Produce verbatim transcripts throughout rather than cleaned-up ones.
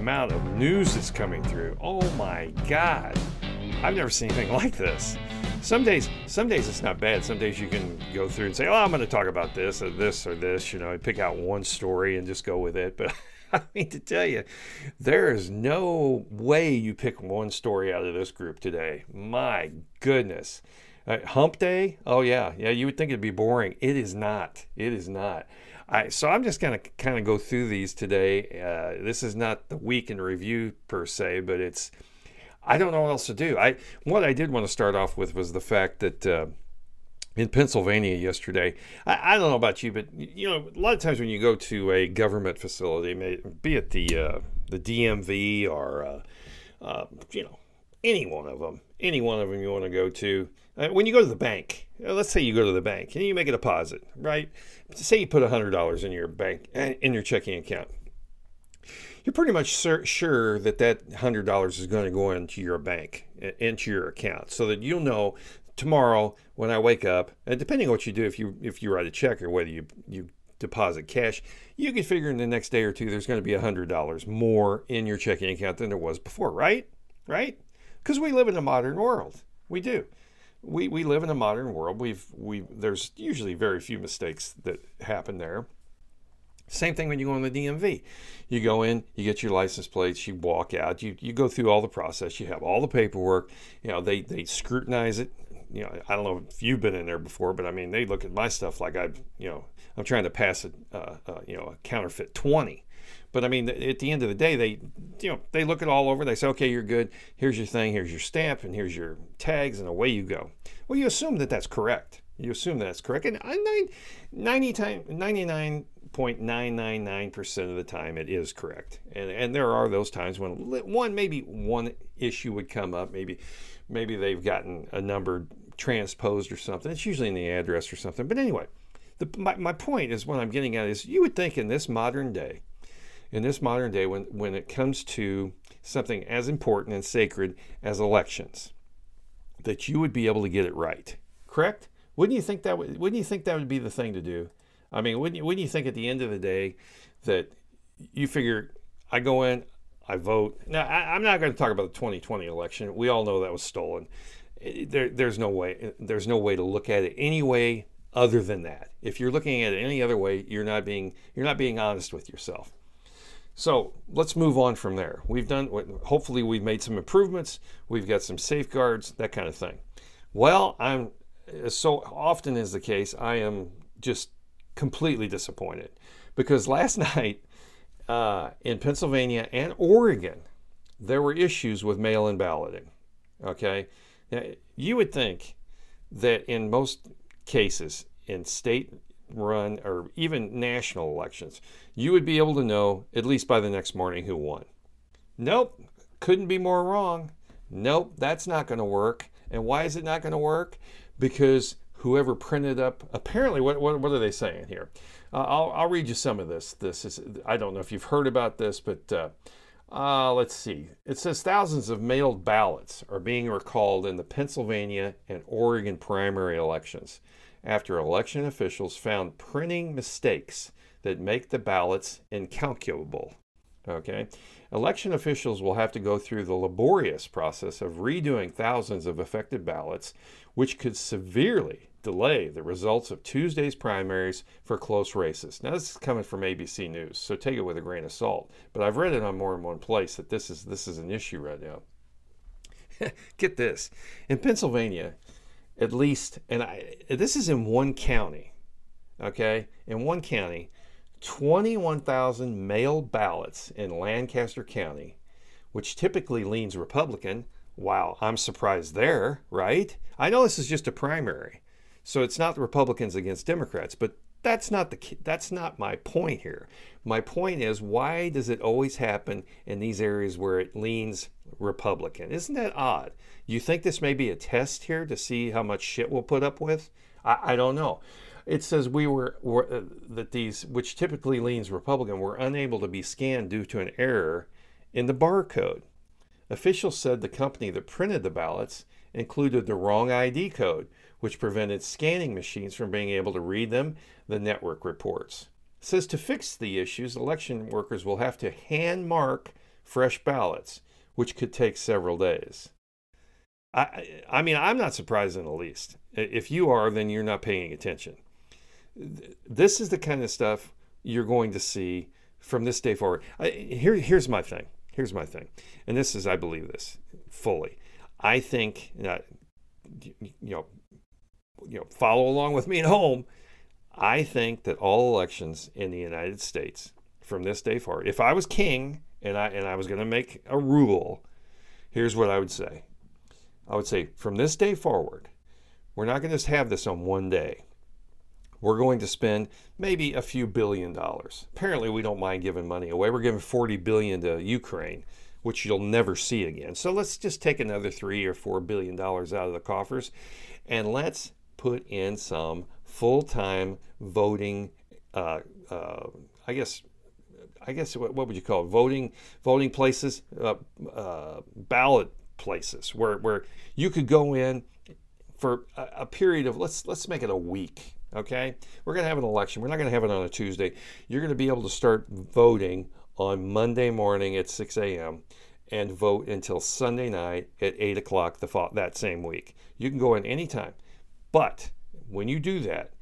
amount of news that's coming through. Oh my God. I've never seen anything like this. Some days, some days it's not bad. Some days you can go through and say, oh, I'm going to talk about this or this or this, you know, and pick out one story and just go with it. But I mean, to tell you, there is no way you pick one story out of this group today. My goodness. Uh, hump day? Oh yeah. Yeah. You would think it'd be boring. It is not. It is not. I, so I'm just going to kind of go through these today. Uh, this is not the week in review per se, but it's, I don't know what else to do. I What I did want to start off with was the fact that uh, in Pennsylvania yesterday, I, I don't know about you, but you know, a lot of times when you go to a government facility, be it the, uh, the D M V or, uh, uh, you know, any one of them, any one of them you want to go to. Uh, when you go to the bank, let's say you go to the bank and you make a deposit, right? Say you put one hundred dollars in your bank, in your checking account. You're pretty much sur- sure that that one hundred dollars is going to go into your bank, into your account, so that you'll know tomorrow when I wake up, and depending on what you do, if you if you write a check or whether you, you deposit cash, you can figure in the next day or two there's going to be one hundred dollars more in your checking account than there was before, right? Right? Because we live in a modern world. We do. We we live in a modern world. We've we there's usually very few mistakes that happen there. Same thing when you go in the D M V. You go in, you get your license plates, you walk out, you you go through all the process, you have all the paperwork. You know, they they scrutinize it. You know, I don't know if you've been in there before, but I mean, they look at my stuff like I've you know I'm trying to pass a uh, uh, you know a counterfeit twenty. But I mean, at the end of the day, they, you know, they look it all over. They say, okay, you're good. Here's your thing. Here's your stamp, and here's your tags, and away you go. Well, you assume that that's correct. You assume that's correct, and ninety-nine point nine nine nine percent of the time, it is correct. And and there are those times when one maybe one issue would come up. Maybe maybe they've gotten a number transposed or something. It's usually in the address or something. But anyway, the, my my point is what I'm getting at is you would think in this modern day. In this modern day, when, when it comes to something as important and sacred as elections, that you would be able to get it right, correct? Wouldn't you think that would, wouldn't you think that would be the thing to do? I mean, wouldn't you, wouldn't you think at the end of the day that you figure, I go in, I vote. Now, I, I'm not going to talk about the twenty twenty election. We all know that was stolen. There, there's no way, there's no way to look at it any way other than that. If you're looking at it any other way, you're not being, you're not being honest with yourself. So let's move on from there. We've done, hopefully we've made some improvements. We've got some safeguards, that kind of thing. Well, I'm, as so often is the case, I am just completely disappointed because last night uh, in Pennsylvania and Oregon, there were issues with mail-in balloting, okay? Now, you would think that in most cases in state run or even national elections, you would be able to know at least by the next morning who won. Nope, couldn't be more wrong. Nope, that's not going to work. And why is it not going to work? Because whoever printed up, apparently, what what, what are they saying here? Uh, I'll, I'll read you some of this. This is, I don't know if you've heard about this, but uh, uh, let's see. It says thousands of mailed ballots are being recalled in the Pennsylvania and Oregon primary elections after election officials found printing mistakes that make the ballots incalculable, okay? Election officials will have to go through the laborious process of redoing thousands of affected ballots, which could severely delay the results of Tuesday's primaries for close races. Now, this is coming from A B C News, so take it with a grain of salt. But I've read it on more than one place that this is, this is an issue right now. Get this. In Pennsylvania, at least, and I, this is in one county, okay? In one county, twenty-one thousand mailed ballots in Lancaster County, which typically leans Republican. Wow, I'm surprised there, right? I know this is just a primary, so it's not Republicans against Democrats, but that's not the that's not my point here. My point is, why does it always happen in these areas where it leans Republican. Isn't that odd? You think this may be a test here to see how much shit we'll put up with? I, I don't know. It says we were, were uh, that these, which typically leans Republican, were unable to be scanned due to an error in the barcode. Officials said the company that printed the ballots included the wrong I D code, which prevented scanning machines from being able to read them, the network reports. It says to fix the issues, election workers will have to hand mark fresh ballots, which could take several days. I, I mean, I'm not surprised in the least. If you are, then you're not paying attention. This is the kind of stuff you're going to see from this day forward. I, here, here's my thing. Here's my thing. And this is, I believe this fully. I think, you know, you know, follow along with me at home. I think that all elections in the United States from this day forward, if I was king and I and I was going to make a rule, here's what I would say. I would say from this day forward, we're not going to just have this on one day. We're going to spend maybe a few billion dollars. Apparently, we don't mind giving money away. We're giving forty billion dollars to Ukraine, which you'll never see again. So let's just take another three or four billion dollars out of the coffers, and let's put in some full-time voting. Uh, uh, I guess, I guess what, what would you call it? voting? Voting places, uh, uh, ballot places, where where you could go in for a, a period of let's let's make it a week. Okay, we're going to have an election. We're not going to have it on a Tuesday. You're going to be able to start voting on Monday morning at six a m and vote until Sunday night at eight o'clock the fall, that same week. You can go in any time. But when you do that,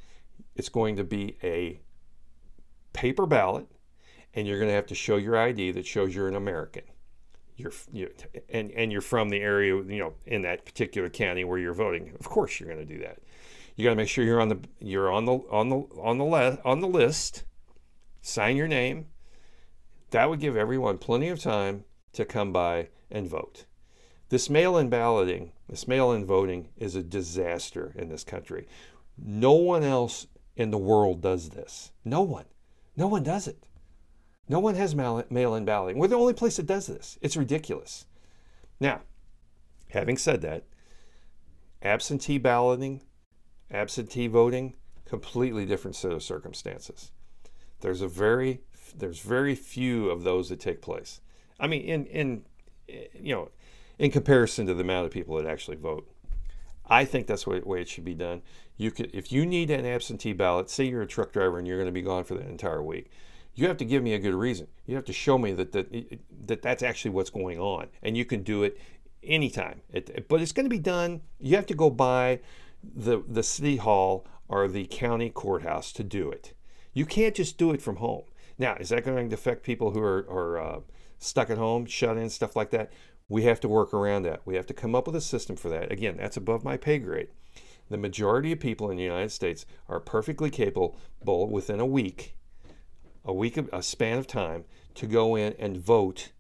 it's going to be a paper ballot, and you're going to have to show your I D that shows you're an American. You're, you, and, and you're from the area, you know, in that particular county where you're voting. Of course you're going to do that. You got to make sure you're on the you're on the on the on the le- on the list. Sign your name. That would give everyone plenty of time to come by and vote. This mail-in balloting, this mail-in voting is a disaster in this country. No one else in the world does this. No one. No one does it. No one has mail-in balloting. We're the only place that does this. It's ridiculous. Now, having said that, absentee balloting, absentee voting, completely different set of circumstances. There's a very There's very few of those that take place. I mean, in, in you know, in comparison to the amount of people that actually vote. I think that's the way it should be done. You could, if you need an absentee ballot, say you're a truck driver and you're going to be gone for the entire week, you have to give me a good reason. You have to show me that, that, that that's actually what's going on. And you can do it anytime. It, but it's going to be done. You have to go by the, the city hall or the county courthouse to do it. You can't just do it from home. Now, is that going to affect people who are, are uh, stuck at home, shut in, stuff like that? We have to work around that. We have to come up with a system for that. Again, that's above my pay grade. The majority of people in the United States are perfectly capable within a week, a week of, a span of time, to go in and vote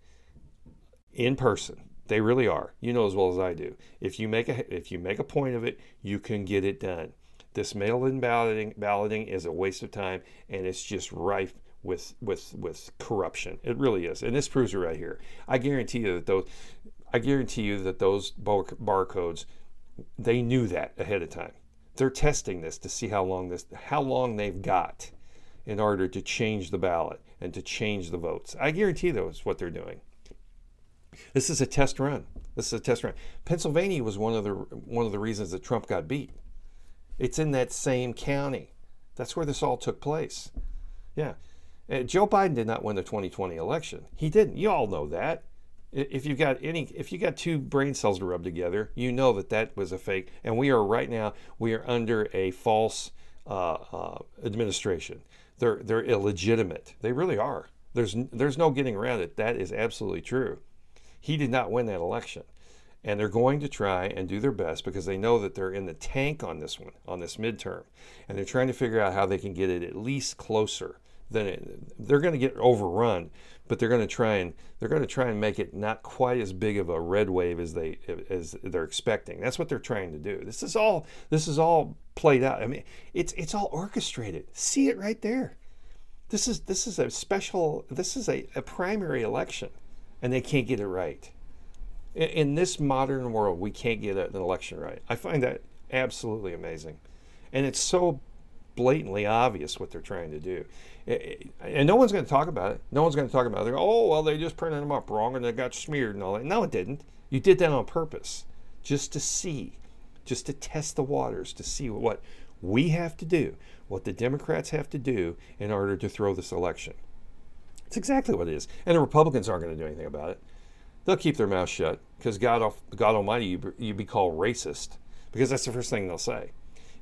in person. They really are. You know as well as I do. If you make a if you make a point of it, you can get it done. This mail-in balloting balloting is a waste of time, and it's just rife with with with corruption. It really is, and this proves it right here. I guarantee you that those I guarantee you that those bar- barcodes, they knew that ahead of time. They're testing this to see how long this how long they've got in order to change the ballot and to change the votes. I guarantee those what they're doing. This is a test run. This is a test run. Pennsylvania was one of the one of the reasons that Trump got beat. It's in that same county. That's where this all took place. Yeah. Joe Biden did not win the twenty twenty election. He didn't. You all know that. If you've got any, if you got two brain cells to rub together, you know that that was a fake. And we are right now, we are under a false uh, uh, administration. They're they're illegitimate. They really are. There's there's no getting around it. That is absolutely true. He did not win that election, and they're going to try and do their best because they know that they're in the tank on this one, on this midterm, and they're trying to figure out how they can get it at least closer. Then it, they're going to get overrun, but they're going to try and they're going to try and make it not quite as big of a red wave as they as they're expecting. That's what they're trying to do. This is all this is all played out. I mean, it's it's all orchestrated. See it right there. This is this is a special. This is a, a primary election, and they can't get it right. In this modern world, we can't get an election right. I find that absolutely amazing. And it's so blatantly obvious what they're trying to do. And no one's going to talk about it. No one's going to talk about it. They go, oh, well, they just printed them up wrong and they got smeared and all that. No, it didn't. You did that on purpose, just to see, just to test the waters, to see what we have to do, what the Democrats have to do in order to throw this election. It's exactly what it is. And the Republicans aren't going to do anything about it. They'll keep their mouth shut because God, God Almighty, you, you'd be called racist, because that's the first thing they'll say.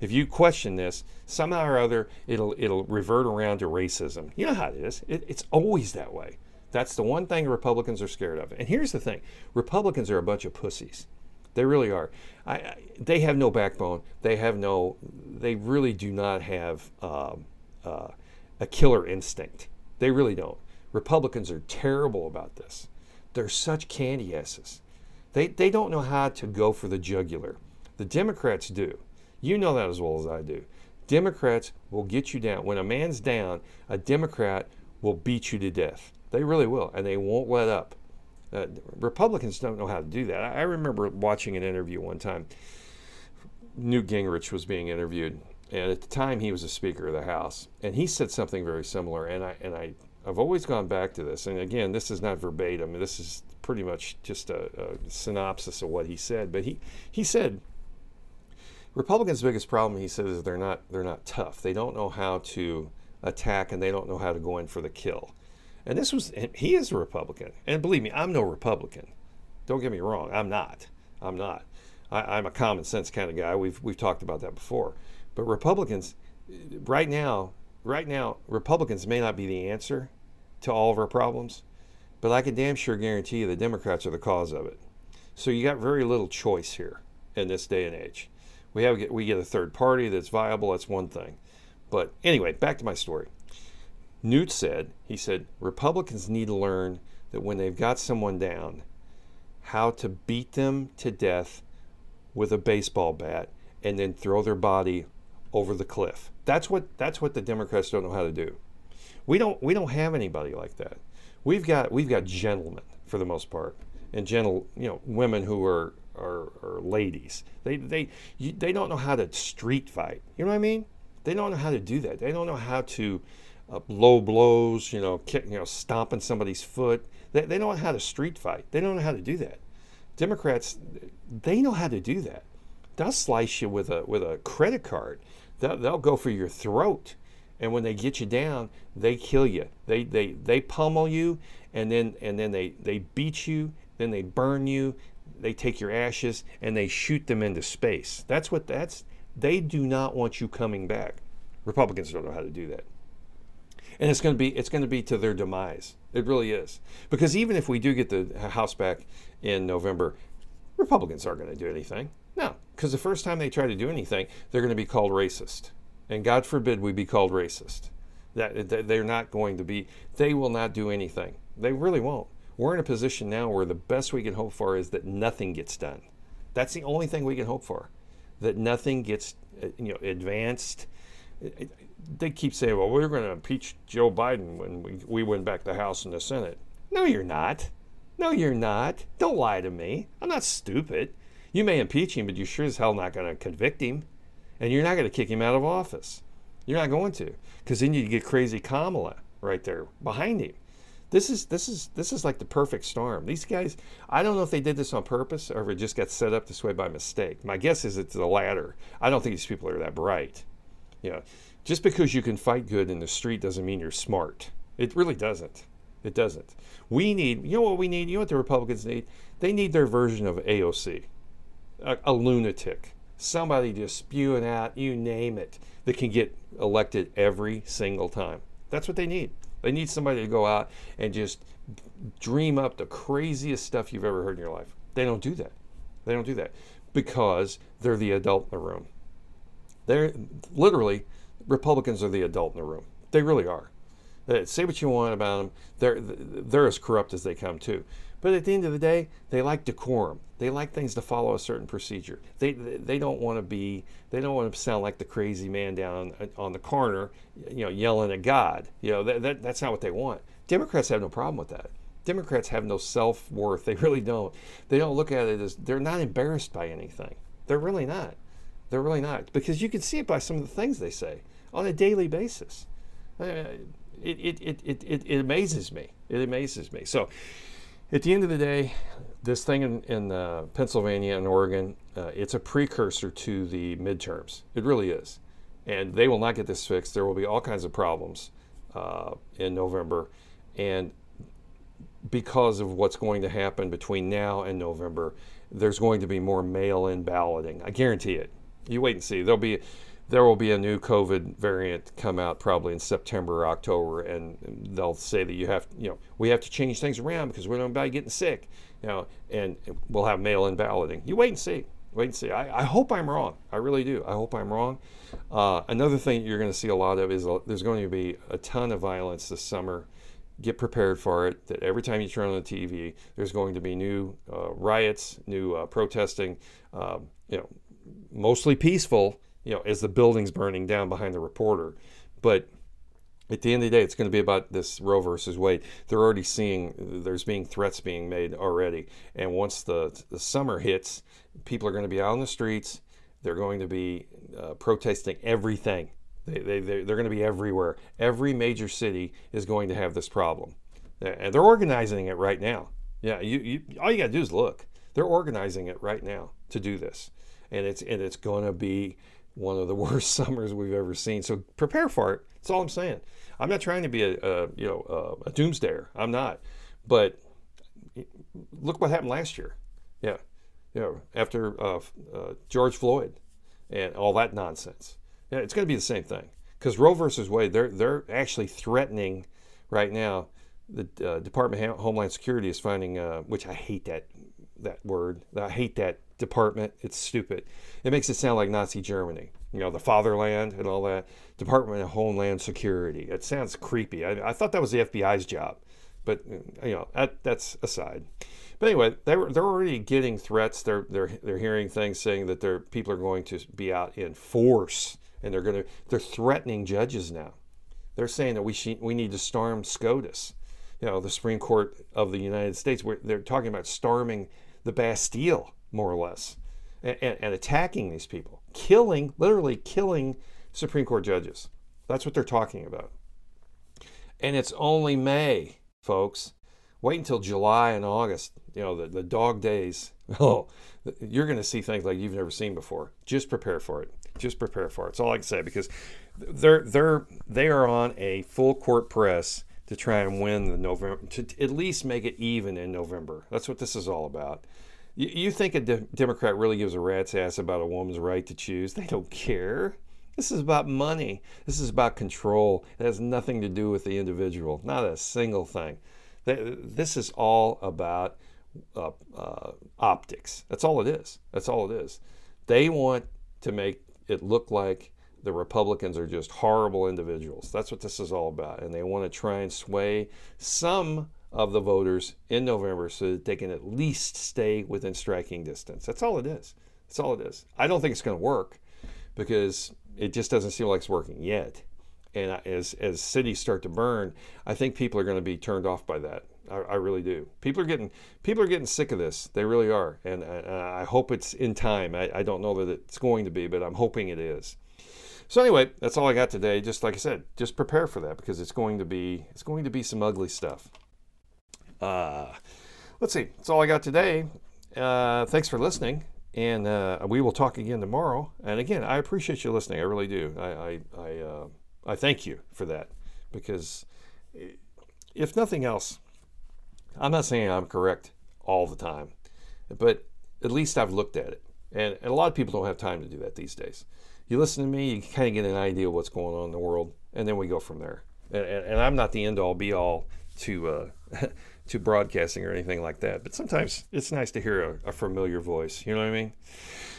If you question this, somehow or other, it'll it'll revert around to racism. You know how it is. It, it's always that way. That's the one thing Republicans are scared of. And here's the thing. Republicans are a bunch of pussies. They really are. I, I, they have no backbone. They have no, they really do not have um, uh, a killer instinct. They really don't. Republicans are terrible about this. They're such candy asses. They, they don't know how to go for the jugular. The Democrats do. You know that as well as I do. Democrats will get you down. When a man's down, a Democrat will beat you to death. They really will, and they won't let up. Uh, Republicans don't know how to do that. I, I remember watching an interview one time. Newt Gingrich was being interviewed, and at the time he was a Speaker of the House, and he said something very similar. And I and I I've always gone back to this. And again, this is not verbatim. This is pretty much just a, a synopsis of what he said. But he he said, Republicans' biggest problem, he said, is they're not they're not tough. They don't know how to attack, and they don't know how to go in for the kill. And this was, and he is a Republican. And believe me, I'm no Republican. Don't get me wrong. I'm not. I'm not. I, I'm a common sense kind of guy. We've, we've talked about that before. But Republicans, right now, right now, Republicans may not be the answer to all of our problems, but I can damn sure guarantee you the Democrats are the cause of it. So you got very little choice here in this day and age. We, have, we get a third party that's viable. That's one thing. But anyway, back to my story. Newt said, he said, Republicans need to learn that when they've got someone down, how to beat them to death with a baseball bat and then throw their body over the cliff. That's what that's what the Democrats don't know how to do. We don't we don't have anybody like that. We've got we've got gentlemen for the most part, and gentle you know women who are are, are ladies. They they you, they don't know how to street fight. You know what I mean? They don't know how to do that. They don't know how to Uh, low blows, you know, kick, you know, stomping somebody's foot. They, they don't know how to street fight. They don't know how to do that. Democrats, they know how to do that. They'll slice you with a with a credit card. They'll, they'll go for your throat, and when they get you down, they kill you. They they they pummel you, and then and then they they beat you. Then they burn you. They take your ashes and they shoot them into space. That's what that's. They do not want you coming back. Republicans don't know how to do that. And it's going to be it's going to be to their demise. It really is. Because even if we do get the House back in November, Republicans aren't going to do anything. No, because the first time they try to do anything, they're going to be called racist. And God forbid we be called racist. That they're not going to be. They will not do anything. They really won't. We're in a position now where the best we can hope for is that nothing gets done. That's the only thing we can hope for, that nothing gets you know advanced. They keep saying, well, we're going to impeach Joe Biden when we, we win back the House and the Senate. No, you're not. No, you're not. Don't lie to me. I'm not stupid. You may impeach him, but you're sure as hell not going to convict him. And you're not going to kick him out of office. You're not going to. Because then you get crazy Kamala right there behind him. This is, this is, this is like the perfect storm. These guys, I don't know if they did this on purpose or if it just got set up this way by mistake. My guess is it's the latter. I don't think these people are that bright. You know, just because you can fight good in the street doesn't mean you're smart. It really doesn't. It doesn't. We need, you know what we need? You know what the Republicans need? They need their version of A O C, a, a lunatic, somebody just spewing out, you name it, that can get elected every single time. That's what they need. They need somebody to go out and just dream up the craziest stuff you've ever heard in your life. They don't do that. They don't do that because they're the adult in the room. They're literally, Republicans are the adult in the room. They really are. Uh, say what you want about them. They're, they're as corrupt as they come too. But at the end of the day, they like decorum. They like things to follow a certain procedure. They, they don't want to be, they don't want to sound like the crazy man down on the corner, you know, yelling at God. You know, that, that, that's not what they want. Democrats have no problem with that. Democrats have no self-worth. They really don't. They don't look at it as, they're not embarrassed by anything. They're really not. They're really not. Because you can see it by some of the things they say on a daily basis. It, it, it, it, it, it amazes me. It amazes me. So at the end of the day, this thing in, in uh, Pennsylvania and Oregon, uh, it's a precursor to the midterms. It really is. And they will not get this fixed. There will be all kinds of problems uh, in November. And because of what's going to happen between now and November, there's going to be more mail-in balloting. I guarantee it. You wait and see. There'll be, there will be a new COVID variant come out probably in September or October, and they'll say that you have, you know, we have to change things around because we don't want anybody getting sick, you know, and we'll have mail-in balloting. You wait and see. Wait and see. I, I hope I'm wrong. I really do. I hope I'm wrong. Uh, another thing you're going to see a lot of is uh, there's going to be a ton of violence this summer. Get prepared for it, that every time you turn on the T V, there's going to be new uh, riots, new uh, protesting, uh, you know, mostly peaceful, you know, as the building's burning down behind the reporter. But at the end of the day, it's going to be about this Roe versus Wade. They're already seeing, there's being threats being made already. And once the, the summer hits, people are going to be out on the streets. They're going to be uh, protesting everything. They, they, they're going to be everywhere. Every major city is going to have this problem. And they're organizing it right now. Yeah, you, you, all you got to do is look. They're organizing it right now to do this. And it's, and it's going to be one of the worst summers we've ever seen. So prepare for it. That's all I'm saying. I'm not trying to be a, a you know a, a doomsdayer. I'm not. But look what happened last year. Yeah, yeah. After uh, uh, George Floyd and all that nonsense. Yeah, it's going to be the same thing. Because Roe versus Wade, they're, they're actually threatening right now. The uh, Department of Homeland Security is finding, uh, which I hate that that word. I hate that department. It's stupid. It makes it sound like Nazi Germany. You know, the fatherland and all that. Department of Homeland Security. It sounds creepy. I, I thought that was the F B I's job. But, you know, that, that's aside. But anyway, they're, they're already getting threats. They're, they're, they're hearing things saying that their people are going to be out in force. And they're going to, they're threatening judges now. They're saying that we sh- we need to storm SCOTUS, you know, the Supreme Court of the United States. Where they're talking about storming the Bastille, more or less, and, and, and attacking these people, killing, literally killing Supreme Court judges. That's what they're talking about. And it's only May, folks. Wait until July and August, you know, the, the dog days. Oh, you're going to see things like you've never seen before. Just prepare for it. Just prepare for it. That's all I can say, because they're they're they are on a full court press to try and win the November, to at least make it even in November. That's what this is all about. You, you think a de- Democrat really gives a rat's ass about a woman's right to choose? They don't care. This is about money. This is about control. It has nothing to do with the individual. Not a single thing. They, this is all about uh, uh, optics. That's all it is. That's all it is. They want to make it looked like the Republicans are just horrible individuals. That's what this is all about. And they want to try and sway some of the voters in November so that they can at least stay within striking distance. That's all it is. That's all it is. I don't think it's going to work, because it just doesn't seem like it's working yet. And as as cities start to burn, I think people are going to be turned off by that. I, I really do. People are getting people are getting sick of this. They really are. And I, I hope it's in time. I, I don't know that it's going to be, but I'm hoping it is. So anyway, that's all I got today. Just like I said, just prepare for that, because it's going to be it's going to be some ugly stuff. Uh, let's see. That's all I got today. Uh, thanks for listening. And uh, we will talk again tomorrow. And again, I appreciate you listening. I really do. I I I, uh, I thank you for that, because if nothing else, I'm not saying I'm correct all the time, but at least I've looked at it. And, and a lot of people don't have time to do that these days. You listen to me, you kind of get an idea of what's going on in the world, and then we go from there. And, and, and I'm not the end-all, be-all to uh, to broadcasting or anything like that. But sometimes it's nice to hear a, a familiar voice. You know what I mean?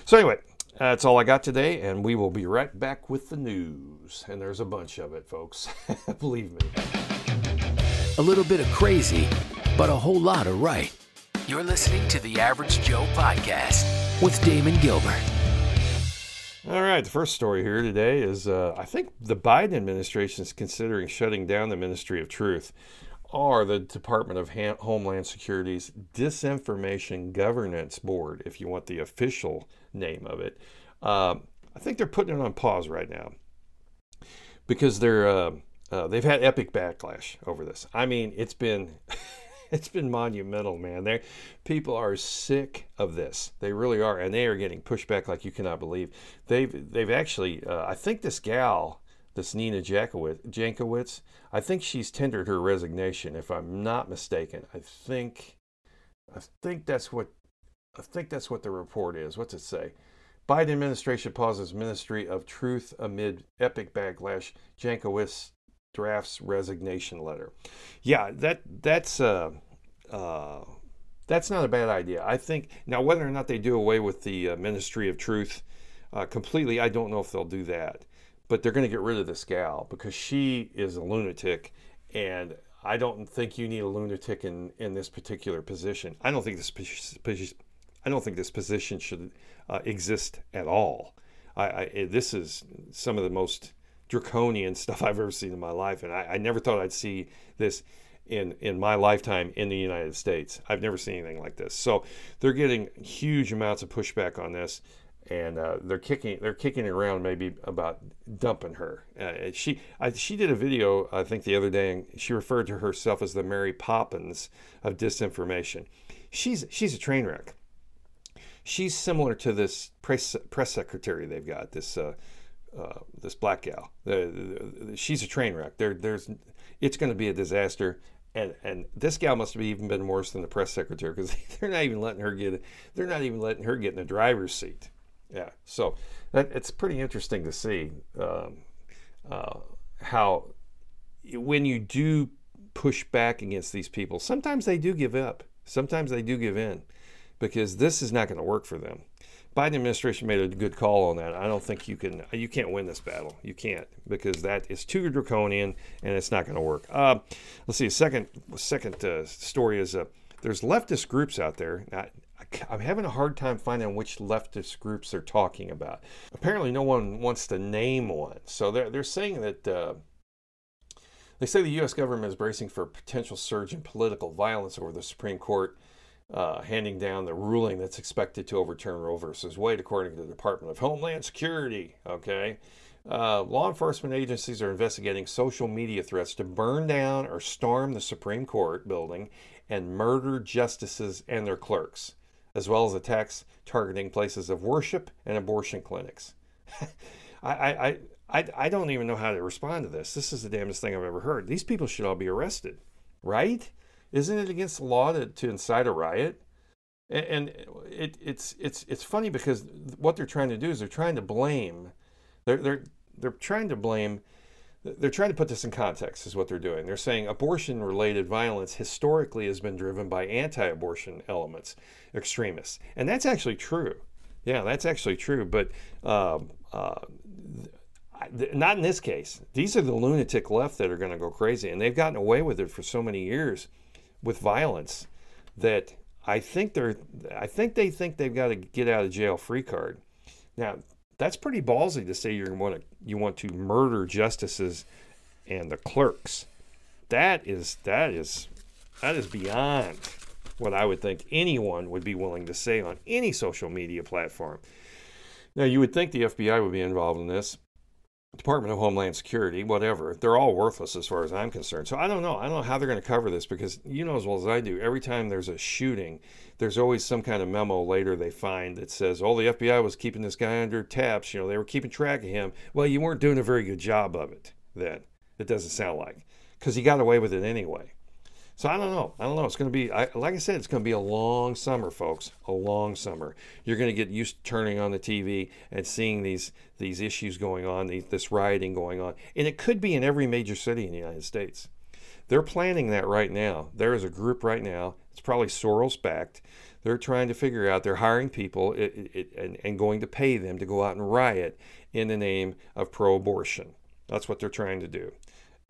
So anyway, uh, that's all I got today, and we will be right back with the news. And there's a bunch of it, folks. Believe me. A little bit of crazy, but a whole lot of right. You're listening to the Average Joe Podcast with Damon Gilbert. All right, the first story here today is, uh, I think the Biden administration is considering shutting down the Ministry of Truth. are the Department of Ham- Homeland Security's Disinformation Governance Board, if you want the official name of it. Uh, I think they're putting it on pause right now because they're uh, uh, they've had epic backlash over this. I mean, it's been it's been monumental, man. They're, people are sick of this. They really are, and they are getting pushback like you cannot believe. They've they've actually, uh, I think this gal. This Nina Jankiewicz, I think she's tendered her resignation, if I'm not mistaken. I think, I think that's what, I think that's what the report is. What's it say? Biden administration pauses Ministry of Truth amid epic backlash. Jankiewicz drafts resignation letter. Yeah, that that's uh, uh, that's not a bad idea. I think now whether or not they do away with the uh, Ministry of Truth uh, completely, I don't know if they'll do that. But they're going to get rid of this gal because she is a lunatic, and I don't think you need a lunatic in, in this particular position. I don't think this I don't think this position should uh, exist at all. I, I this is some of the most draconian stuff I've ever seen in my life, and I, I never thought I'd see this in in my lifetime in the United States. I've never seen anything like this. So they're getting huge amounts of pushback on this. And uh, they're kicking, they're kicking it around maybe about dumping her. Uh, she, I, she did a video I think the other day, and she referred to herself as the Mary Poppins of disinformation. She's she's a train wreck. She's similar to this press press secretary they've got, this uh, uh, this black gal. Uh, she's a train wreck. There there's, it's going to be a disaster. And and this gal must have even been worse than the press secretary, because they're not even letting her get, they're not even letting her get in the driver's seat. Yeah, so that, it's pretty interesting to see um, uh, how when you do push back against these people, sometimes they do give up. Sometimes they do give in, because this is not going to work for them. Biden administration made a good call on that. I don't think you can, you can't win this battle. You can't, because that is too draconian, and it's not going to work. Uh, let's see, a second, second uh, story is uh, there's leftist groups out there. Now, I'm having a hard time finding which leftist groups they're talking about. Apparently no one wants to name one. So they're, they're saying that, uh, they say the U S government is bracing for a potential surge in political violence over the Supreme Court uh, handing down the ruling that's expected to overturn Roe versus Wade, according to the Department of Homeland Security, okay? Uh, law enforcement agencies are investigating social media threats to burn down or storm the Supreme Court building and murder justices and their clerks, as well as attacks targeting places of worship and abortion clinics. I, I, I, I don't even know how to respond to this. This is the damnedest thing I've ever heard. These people should all be arrested, right? Isn't it against the law to, to incite a riot? And, and it, it's, it's, it's funny, because what they're trying to do is they're trying to blame, they're, they're, they're trying to blame, they're trying to put this in context is what they're doing. They're saying abortion-related violence historically has been driven by anti-abortion elements, extremists. And that's actually true. Yeah, that's actually true. But um, uh, th- not in this case. These are the lunatic left that are going to go crazy. And they've gotten away with it for so many years with violence that I think they're, I think they think they've got a get out of jail free card. Now, that's pretty ballsy to say you're want to you want to murder justices and the clerks. That is that is that is beyond what I would think anyone would be willing to say on any social media platform. Now, you would think the F B I would be involved in this, Department of Homeland Security, whatever. They're all worthless as far as I'm concerned. So I don't know. I don't know how they're going to cover this, because you know as well as I do, every time there's a shooting, there's always some kind of memo later they find that says, oh, the F B I was keeping this guy under taps. You know, they were keeping track of him. Well, you weren't doing a very good job of it then. It doesn't sound like, because he got away with it anyway. So I don't know. I don't know. It's going to be, I, like I said, it's going to be a long summer, folks, a long summer. You're going to get used to turning on the T V and seeing these these issues going on, these, this rioting going on. And it could be in every major city in the United States. They're planning that right now. There is a group right now. It's probably Soros-backed. They're trying to figure out, they're hiring people it, it, it, and, and going to pay them to go out and riot in the name of pro-abortion. That's what they're trying to do.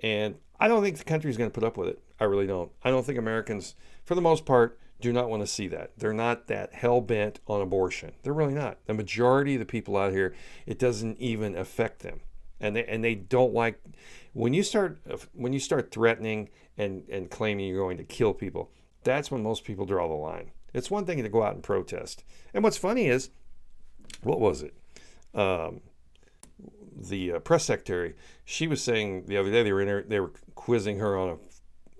And I don't think the country is going to put up with it. I really don't. I don't think Americans, for the most part, do not want to see that. They're not that hell-bent on abortion. They're really not. The majority of the people out here, it doesn't even affect them. and they and they don't like when you start when you start threatening and and claiming you're going to kill people. That's when most people draw the line. It's one thing to go out and protest. And what's funny is, what was it? Um, the uh, press secretary, she was saying the other day, they were in her, they were quizzing her on a.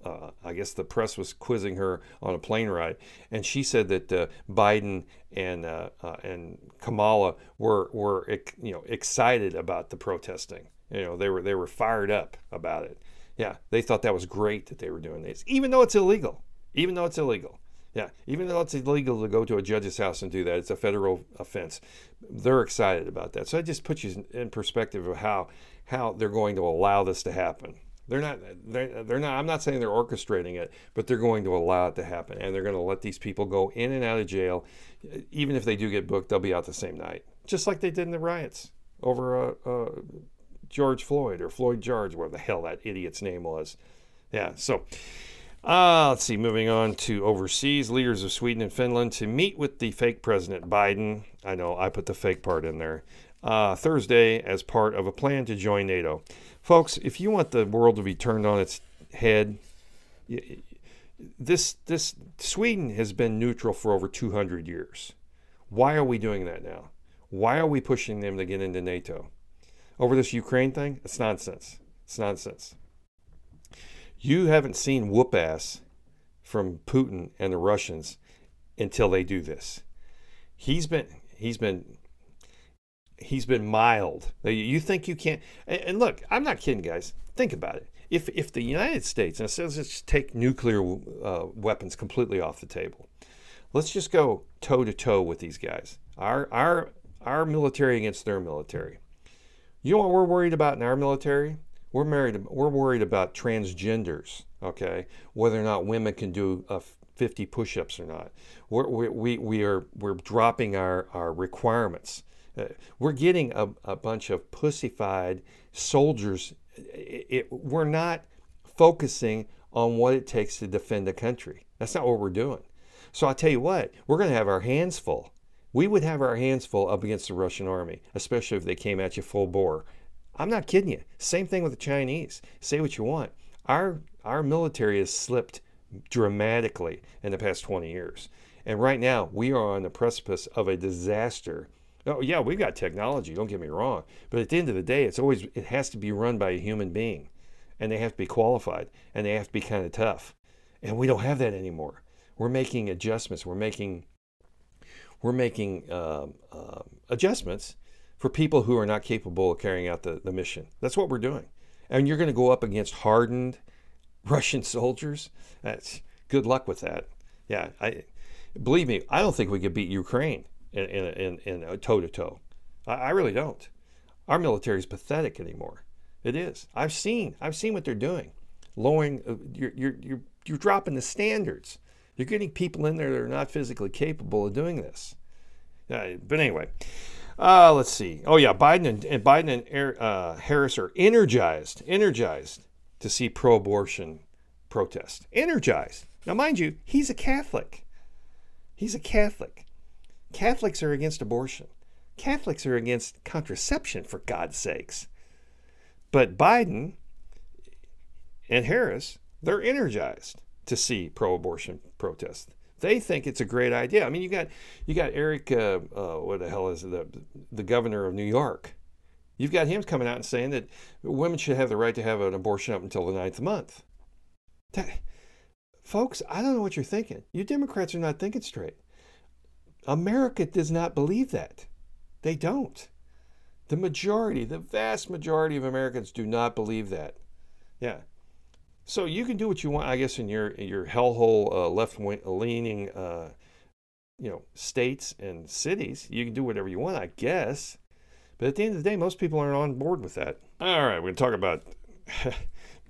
Uh, I guess the press was quizzing her on a plane ride, and she said that uh, Biden and uh, uh, and Kamala were were you know excited about the protesting. You know, they were they were fired up about it. Yeah, they thought that was great that they were doing this, even though it's illegal. Even though it's illegal. Yeah, even though it's illegal to go to a judge's house and do that, it's a federal offense. They're excited about that. So it just puts you in perspective of how how they're going to allow this to happen. They're not, they're, they're not, I'm not saying they're orchestrating it, but they're going to allow it to happen. And they're going to let these people go in and out of jail. Even if they do get booked, they'll be out the same night. Just like they did in the riots over uh, uh, George Floyd or Floyd George, whatever the hell that idiot's name was. Yeah, so uh, let's see, moving on to overseas. Leaders of Sweden and Finland to meet with the fake President Biden. I know, I put the fake part in there. Uh, Thursday as part of a plan to join NATO. Folks, if you want the world to be turned on its head, this this Sweden has been neutral for over two hundred years. Why are we doing that now? Why are we pushing them to get into NATO? Over this Ukraine thing? It's nonsense. It's nonsense. You haven't seen whoop ass from Putin and the Russians until they do this. He's been he's been He's been mild. You think you can't? And look, I'm not kidding, guys. Think about it. If if the United States, and it says let's take nuclear uh, weapons completely off the table, let's just go toe to toe with these guys. Our our our military against their military. You know what we're worried about in our military? We're married. We're worried about transgenders. Okay, whether or not women can do a fifty push-ups or not. We're, we we we are we're dropping our our requirements. Uh, we're getting a, a bunch of pussified soldiers. It, it, we're not focusing on what it takes to defend a country. That's not what we're doing. So I tell you what, we're going to have our hands full. We would have our hands full up against the Russian army, especially if they came at you full bore. I'm not kidding you. Same thing with the Chinese. Say what you want. Our, our military has slipped dramatically in the past twenty years. And right now, we are on the precipice of a disaster. Oh, yeah, we've got technology, don't get me wrong. But at the end of the day, it's always it has to be run by a human being. And they have to be qualified. And they have to be kind of tough. And we don't have that anymore. We're making adjustments. We're making, we're making um, uh, adjustments for people who are not capable of carrying out the, the mission. That's what we're doing. And you're going to go up against hardened Russian soldiers? That's, good luck with that. Yeah, I believe me, I don't think we could beat Ukraine. In in in toe to toe, I, I really don't. Our military is pathetic anymore. It is. I've seen. I've seen what they're doing. Lowering. Uh, you're you're you're you're dropping the standards. You're getting people in there that are not physically capable of doing this. Uh, but anyway, uh, let's see. Oh yeah, Biden and, and Biden and Air, uh, Harris are energized, energized to see pro-abortion protest. Energized. Now, mind you, he's a Catholic. He's a Catholic. Catholics are against abortion. Catholics are against contraception, for God's sakes. But Biden and Harris, they're energized to see pro-abortion protests. They think it's a great idea. I mean, you got you got Eric, uh, uh, what the hell is it, the the governor of New York. You've got him coming out and saying that women should have the right to have an abortion up until the ninth month. That, folks, I don't know what you're thinking. You Democrats are not thinking straight. America does not believe that. They don't. The majority, the vast majority of Americans do not believe that. Yeah. So you can do what you want, I guess, in your in your hellhole uh, left-leaning, uh, you know, states and cities. You can do whatever you want, I guess. But at the end of the day, most people aren't on board with that. All right, we're going to talk about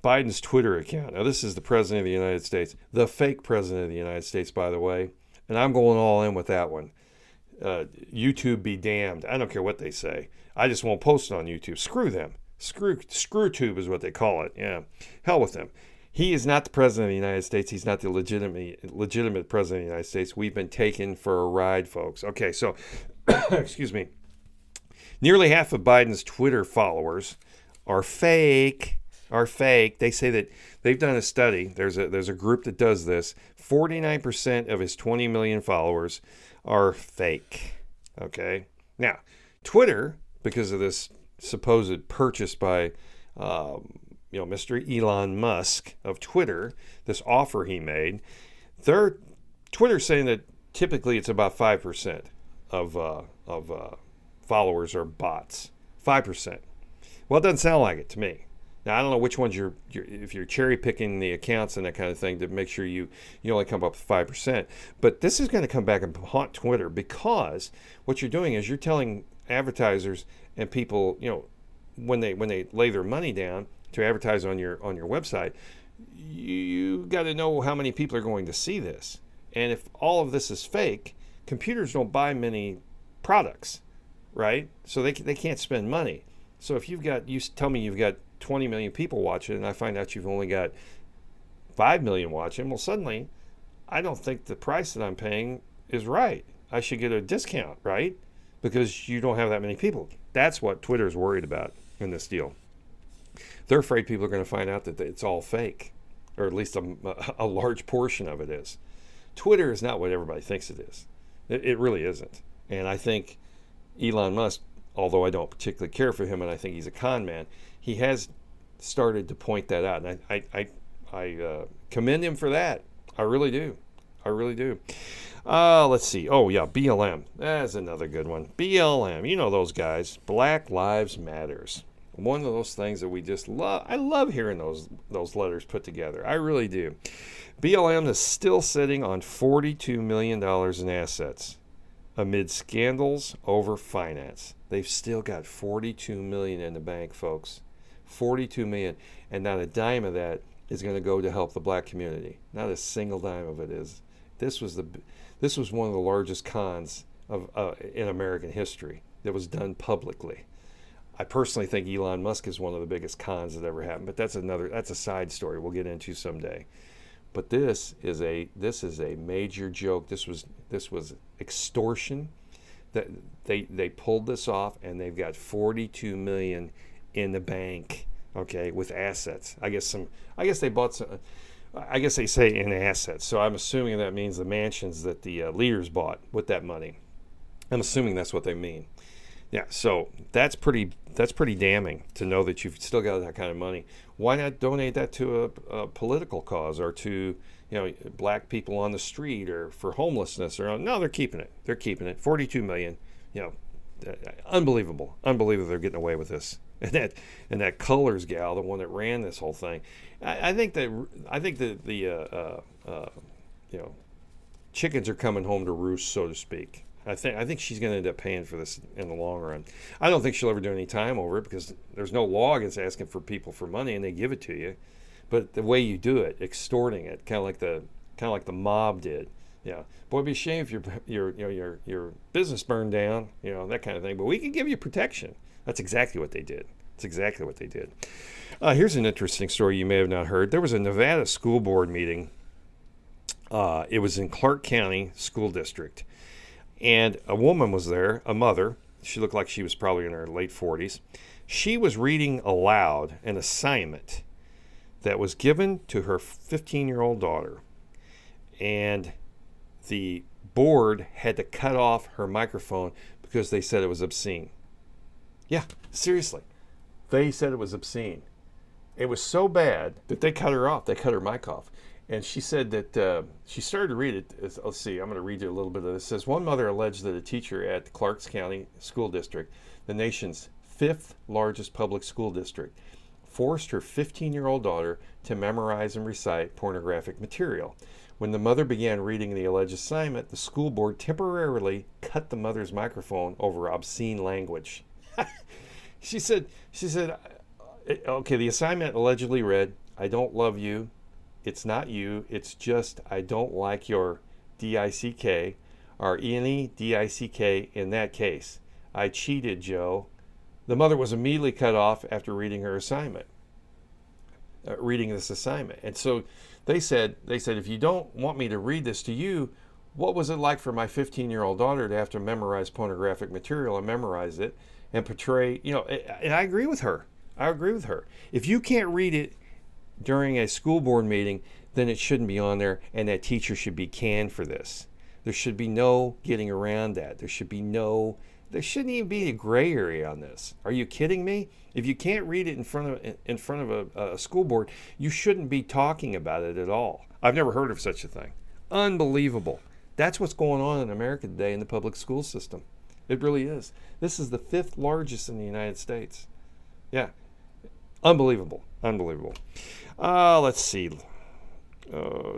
Biden's Twitter account. Now, this is the President of the United States, the fake President of the United States, by the way. And I'm going all in with that one. Uh, YouTube be damned. I don't care what they say. I just won't post it on YouTube. Screw them. Screw ScrewTube is what they call it. Yeah, hell with them. He is not the President of the United States. He's not the legitimate, legitimate President of the United States. We've been taken for a ride, folks. Okay, so, excuse me. Nearly half of Biden's Twitter followers are fake, are fake. They say that they've done a study. There's a there's a group that does this. forty-nine percent of his twenty million followers are fake. Okay. Now, Twitter, because of this supposed purchase by um, you know, Mister Elon Musk of Twitter, this offer he made, they're Twitter's saying that typically it's about five percent of uh, of uh, followers are bots. five percent. Well, it doesn't sound like it to me. Now, I don't know which ones you're, you're if you're cherry picking the accounts and that kind of thing to make sure you, you only come up with five percent. But this is going to come back and haunt Twitter, because what you're doing is you're telling advertisers and people, you know, when they when they lay their money down to advertise on your on your website, you, you got to know how many people are going to see this. And if all of this is fake, computers don't buy many products, right? So they they can't spend money. So if you've got, you tell me you've got twenty million people watching, and I find out you've only got five million watching, well, suddenly I don't think the price that I'm paying is right. I should get a discount, right? Because you don't have that many people. That's what Twitter's worried about in this deal. They're afraid people are going to find out that it's all fake, or at least a, a large portion of it is. Twitter is not what everybody thinks it is. It, it really isn't. And I think Elon Musk, although I don't particularly care for him and I think he's a con man, he has started to point that out. And I, I, I, I uh, commend him for that. I really do. I really do. Uh, let's see. Oh, yeah, B L M. That's another good one. B L M. You know those guys. Black Lives Matters. One of those things that we just love. I love hearing those those letters put together. I really do. B L M is still sitting on forty-two million dollars in assets amid scandals over finance. They've still got forty-two million dollars in the bank, folks. forty-two million dollars. And not a dime of that is going to go to help the black community. Not a single dime of it is. This was the this was one of the largest cons of uh, in American history that was done publicly. I personally think Elon Musk is one of the biggest cons that ever happened, but that's another, that's a side story we'll get into someday. But this is a this is a major joke. This was this was extortion. That they they pulled this off, and they've got forty-two million in the bank, okay, with assets. I guess some I guess they bought some I guess they say in assets. So I'm assuming that means the mansions that the uh, leaders bought with that money. I'm assuming that's what they mean. Yeah, so that's pretty that's pretty damning to know that you've still got that kind of money. Why not donate that to a, a political cause, or to, you know, black people on the street, or for homelessness? Or no, they're keeping it. They're keeping it. forty-two million dollars. You know, unbelievable, unbelievable. They're getting away with this. And that and that Cullors gal, the one that ran this whole thing, I, I think that I think that the uh, uh, uh, you know, chickens are coming home to roost, so to speak. I think I think she's going to end up paying for this in the long run. I don't think she'll ever do any time over it, because there's no law against asking for people for money, and they give it to you. But the way you do it, extorting it, kind of like the kind of like the mob did. Yeah, boy, it'd be a shame if your your you know your your business burned down, you know, that kind of thing. But we can give you protection. That's exactly what they did. That's exactly what they did. Uh, here's an interesting story you may have not heard. There was a Nevada school board meeting. Uh, it was in Clark County School District. And a woman was there, a mother. She looked like she was probably in her late forties. She was reading aloud an assignment that was given to her fifteen-year-old daughter. And the board had to cut off her microphone because they said it was obscene. Yeah, seriously. They said it was obscene. It was so bad that they cut her off. They cut her mic off. And she said that uh, she started to read it. Let's see, I'm going to read you a little bit of this. It says, one mother alleged that a teacher at the Clark County School District, the nation's fifth largest public school district, forced her fifteen-year-old daughter to memorize and recite pornographic material. When the mother began reading the alleged assignment, the school board temporarily cut the mother's microphone over obscene language. She said, she said, okay, the assignment allegedly read, I don't love you. It's not you, it's just I don't like your D I C K or any D I C K in that case. I cheated, Joe. The mother was immediately cut off after reading her assignment, uh, reading this assignment. And so they said, they said, if you don't want me to read this to you, what was it like for my fifteen-year-old daughter to have to memorize pornographic material and memorize it and portray, you know, and I agree with her. I agree with her. If you can't read it during a school board meeting, then it shouldn't be on there, and that teacher should be canned for this. There should be no getting around that. There should be no, there shouldn't even be a gray area on this. Are you kidding me? If you can't read it in front of in front of a, a school board, you shouldn't be talking about it at all. I've never heard of such a thing. Unbelievable. That's what's going on in America today in the public school system. It really is. This is the fifth largest in the United States. Yeah. Unbelievable. Unbelievable. Uh, let's see. Uh,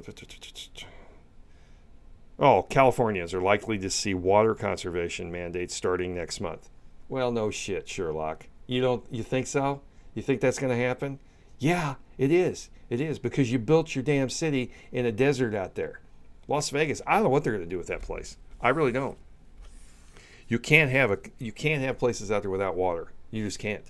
oh, Californians are likely to see water conservation mandates starting next month. Well, no shit, Sherlock. You don't, you think so? You think that's going to happen? Yeah, it is. It is, because you built your damn city in a desert out there. Las Vegas, I don't know what they're going to do with that place. I really don't. You can't have a, you can't have places out there without water. You just can't.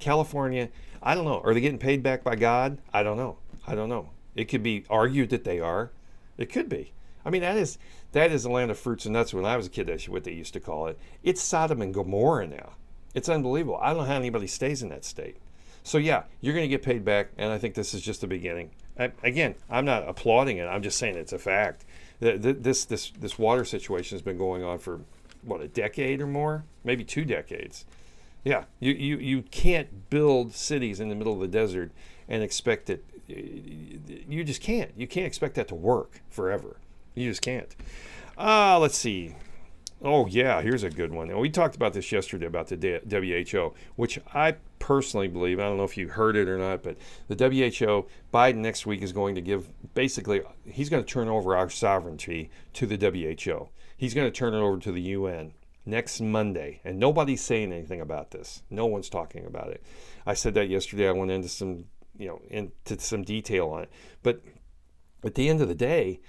California, I don't know. Are they getting paid back by God? I don't know. I don't know. It could be argued that they are. It could be. I mean, that is that is the land of fruits and nuts. When I was a kid, that's what they used to call it. It's Sodom and Gomorrah now. It's unbelievable. I don't know how anybody stays in that state. So yeah, you're going to get paid back, and I think this is just the beginning. I, again, I'm not applauding it. I'm just saying it's a fact. This this this water situation has been going on for what, a decade or more, maybe two decades. Yeah, you, you, you can't build cities in the middle of the desert and expect it. You just can't. You can't expect that to work forever. You just can't. Uh, let's see. Oh, yeah, here's a good one. And we talked about this yesterday about the W H O, which I personally believe, I don't know if you heard it or not, but the W H O, Biden next week is going to give, basically, he's going to turn over our sovereignty to the W H O. He's going to turn it over to the U N next Monday, and nobody's saying anything about this. No one's talking about it. I said that yesterday. I went into some, you know, into some detail on it. But at the end of the day,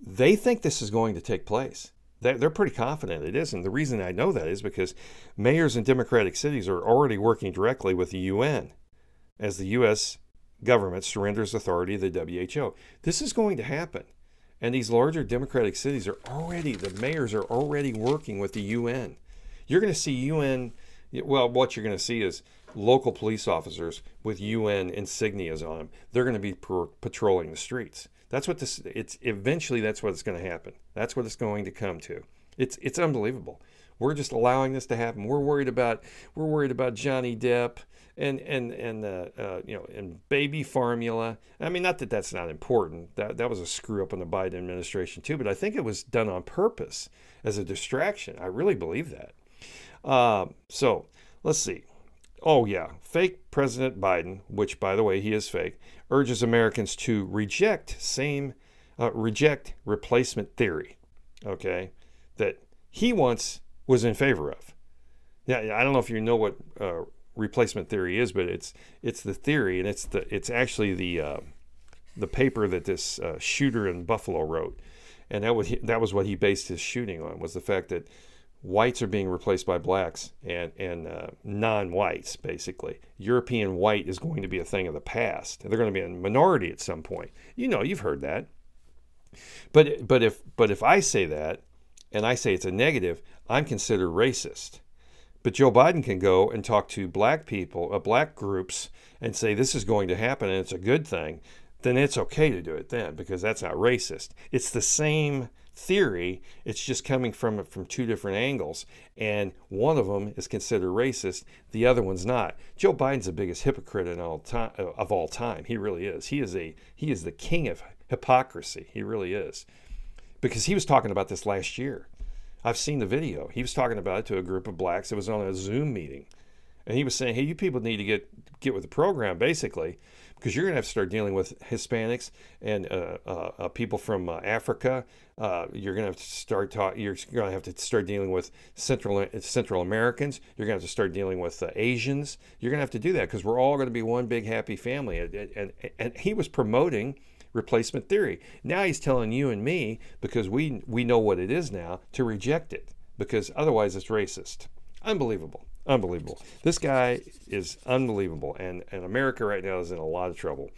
they think this is going to take place. They're pretty confident it is, and the reason I know that is because mayors in Democratic cities are already working directly with the U N as the U S government surrenders authority to the W H O. This is going to happen. And these larger Democratic cities are already, the mayors are already working with the U N. You're going to see U N, well, what you're going to see is local police officers with U N insignias on them. They're going to be per- patrolling the streets. That's what this, it's eventually, that's what it's going to happen. That's what it's going to come to. It's it's unbelievable. We're just allowing this to happen. We're worried about we're worried about Johnny Depp and and and uh, uh, you know, and baby formula. I mean, not that that's not important. That that was a screw up in the Biden administration too. But I think it was done on purpose as a distraction. I really believe that. Um, so let's see. Oh yeah, fake President Biden, which by the way he is fake, urges Americans to reject same uh, reject replacement theory. Okay, that he wants. Was in favor of. Now, I don't know if you know what uh, replacement theory is, but it's it's the theory, and it's the it's actually the uh, the paper that this uh, shooter in Buffalo wrote, and that was that was what he based his shooting on, was the fact that whites are being replaced by blacks and and uh, non-whites basically. European white is going to be a thing of the past. They're going to be a minority at some point. You know, you've heard that. But but if but if I say that, and I say it's a negative, I'm considered racist. But Joe Biden can go and talk to black people, uh, black groups, and say this is going to happen and it's a good thing. Then it's okay to do it then, because that's not racist. It's the same theory. It's just coming from from two different angles, and one of them is considered racist. The other one's not. Joe Biden's the biggest hypocrite in all time, of all time. He really is. He is a he is the king of hypocrisy. He really is. Because he was talking about this last year. I've seen the video. He was talking about it to a group of blacks. It was on a Zoom meeting. And he was saying, hey, you people need to get get with the program, basically, because you're going to have to start dealing with Hispanics and uh, uh, uh, people from uh, Africa. Uh, you're going to have to start talk, You're going to have to start dealing with Central Central Americans. You're going to have to start dealing with uh, Asians. You're going to have to do that, because we're all going to be one big happy family. And, and, and he was promoting replacement theory. Now he's telling you and me, because we we know what it is now, to reject it, because otherwise it's racist. Unbelievable. Unbelievable. This guy is unbelievable, and and America right now is in a lot of trouble.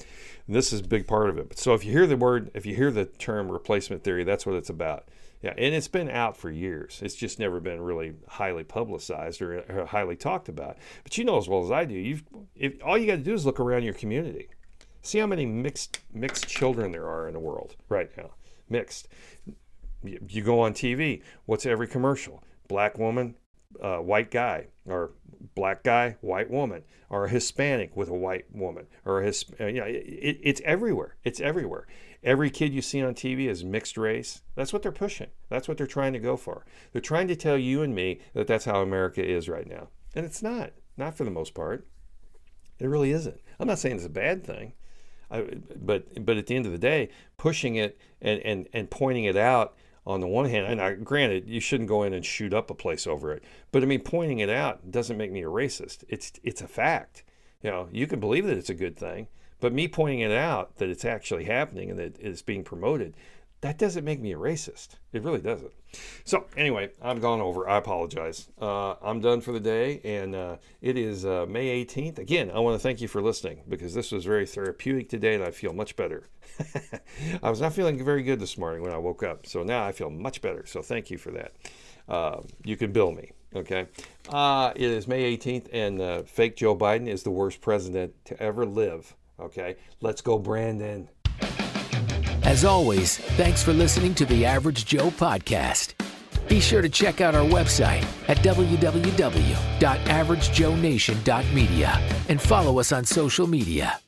This is a big part of it. So if you hear the word, if you hear the term replacement theory, that's what it's about. Yeah, and it's been out for years. It's just never been really highly publicized or, or highly talked about. But you know as well as I do, you've, if, all you got to do is look around your community. See how many mixed mixed children there are in the world right now. Mixed. You, you go on T V, what's every commercial? Black woman, uh, white guy, or black guy, white woman, or a Hispanic with a white woman, or a Hisp- you know, it, it, it's everywhere. It's everywhere. Every kid you see on T V is mixed race. That's what they're pushing. That's what they're trying to go for. They're trying to tell you and me that that's how America is right now. And it's not. Not for the most part. It really isn't. I'm not saying it's a bad thing. I, but but at the end of the day, pushing it and, and, and pointing it out on the one hand, and I, granted, you shouldn't go in and shoot up a place over it, but I mean, pointing it out doesn't make me a racist. It's it's a fact. You know, you can believe that it's a good thing, but me pointing it out that it's actually happening and that it's being promoted, that doesn't make me a racist. It really doesn't. So anyway, I'm gone over. I apologize. Uh, I'm done for the day, and uh, it is uh, May eighteenth. Again, I want to thank you for listening because this was very therapeutic today, and I feel much better. I was not feeling very good this morning when I woke up, so now I feel much better. So thank you for that. Uh, you can bill me, okay? Uh, it is May eighteenth, and uh, fake Joe Biden is the worst president to ever live, okay? Let's go, Brandon. As always, thanks for listening to the Average Joe podcast. Be sure to check out our website at w w w dot average joe nation dot media and follow us on social media.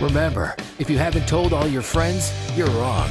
Remember, if you haven't told all your friends, you're wrong.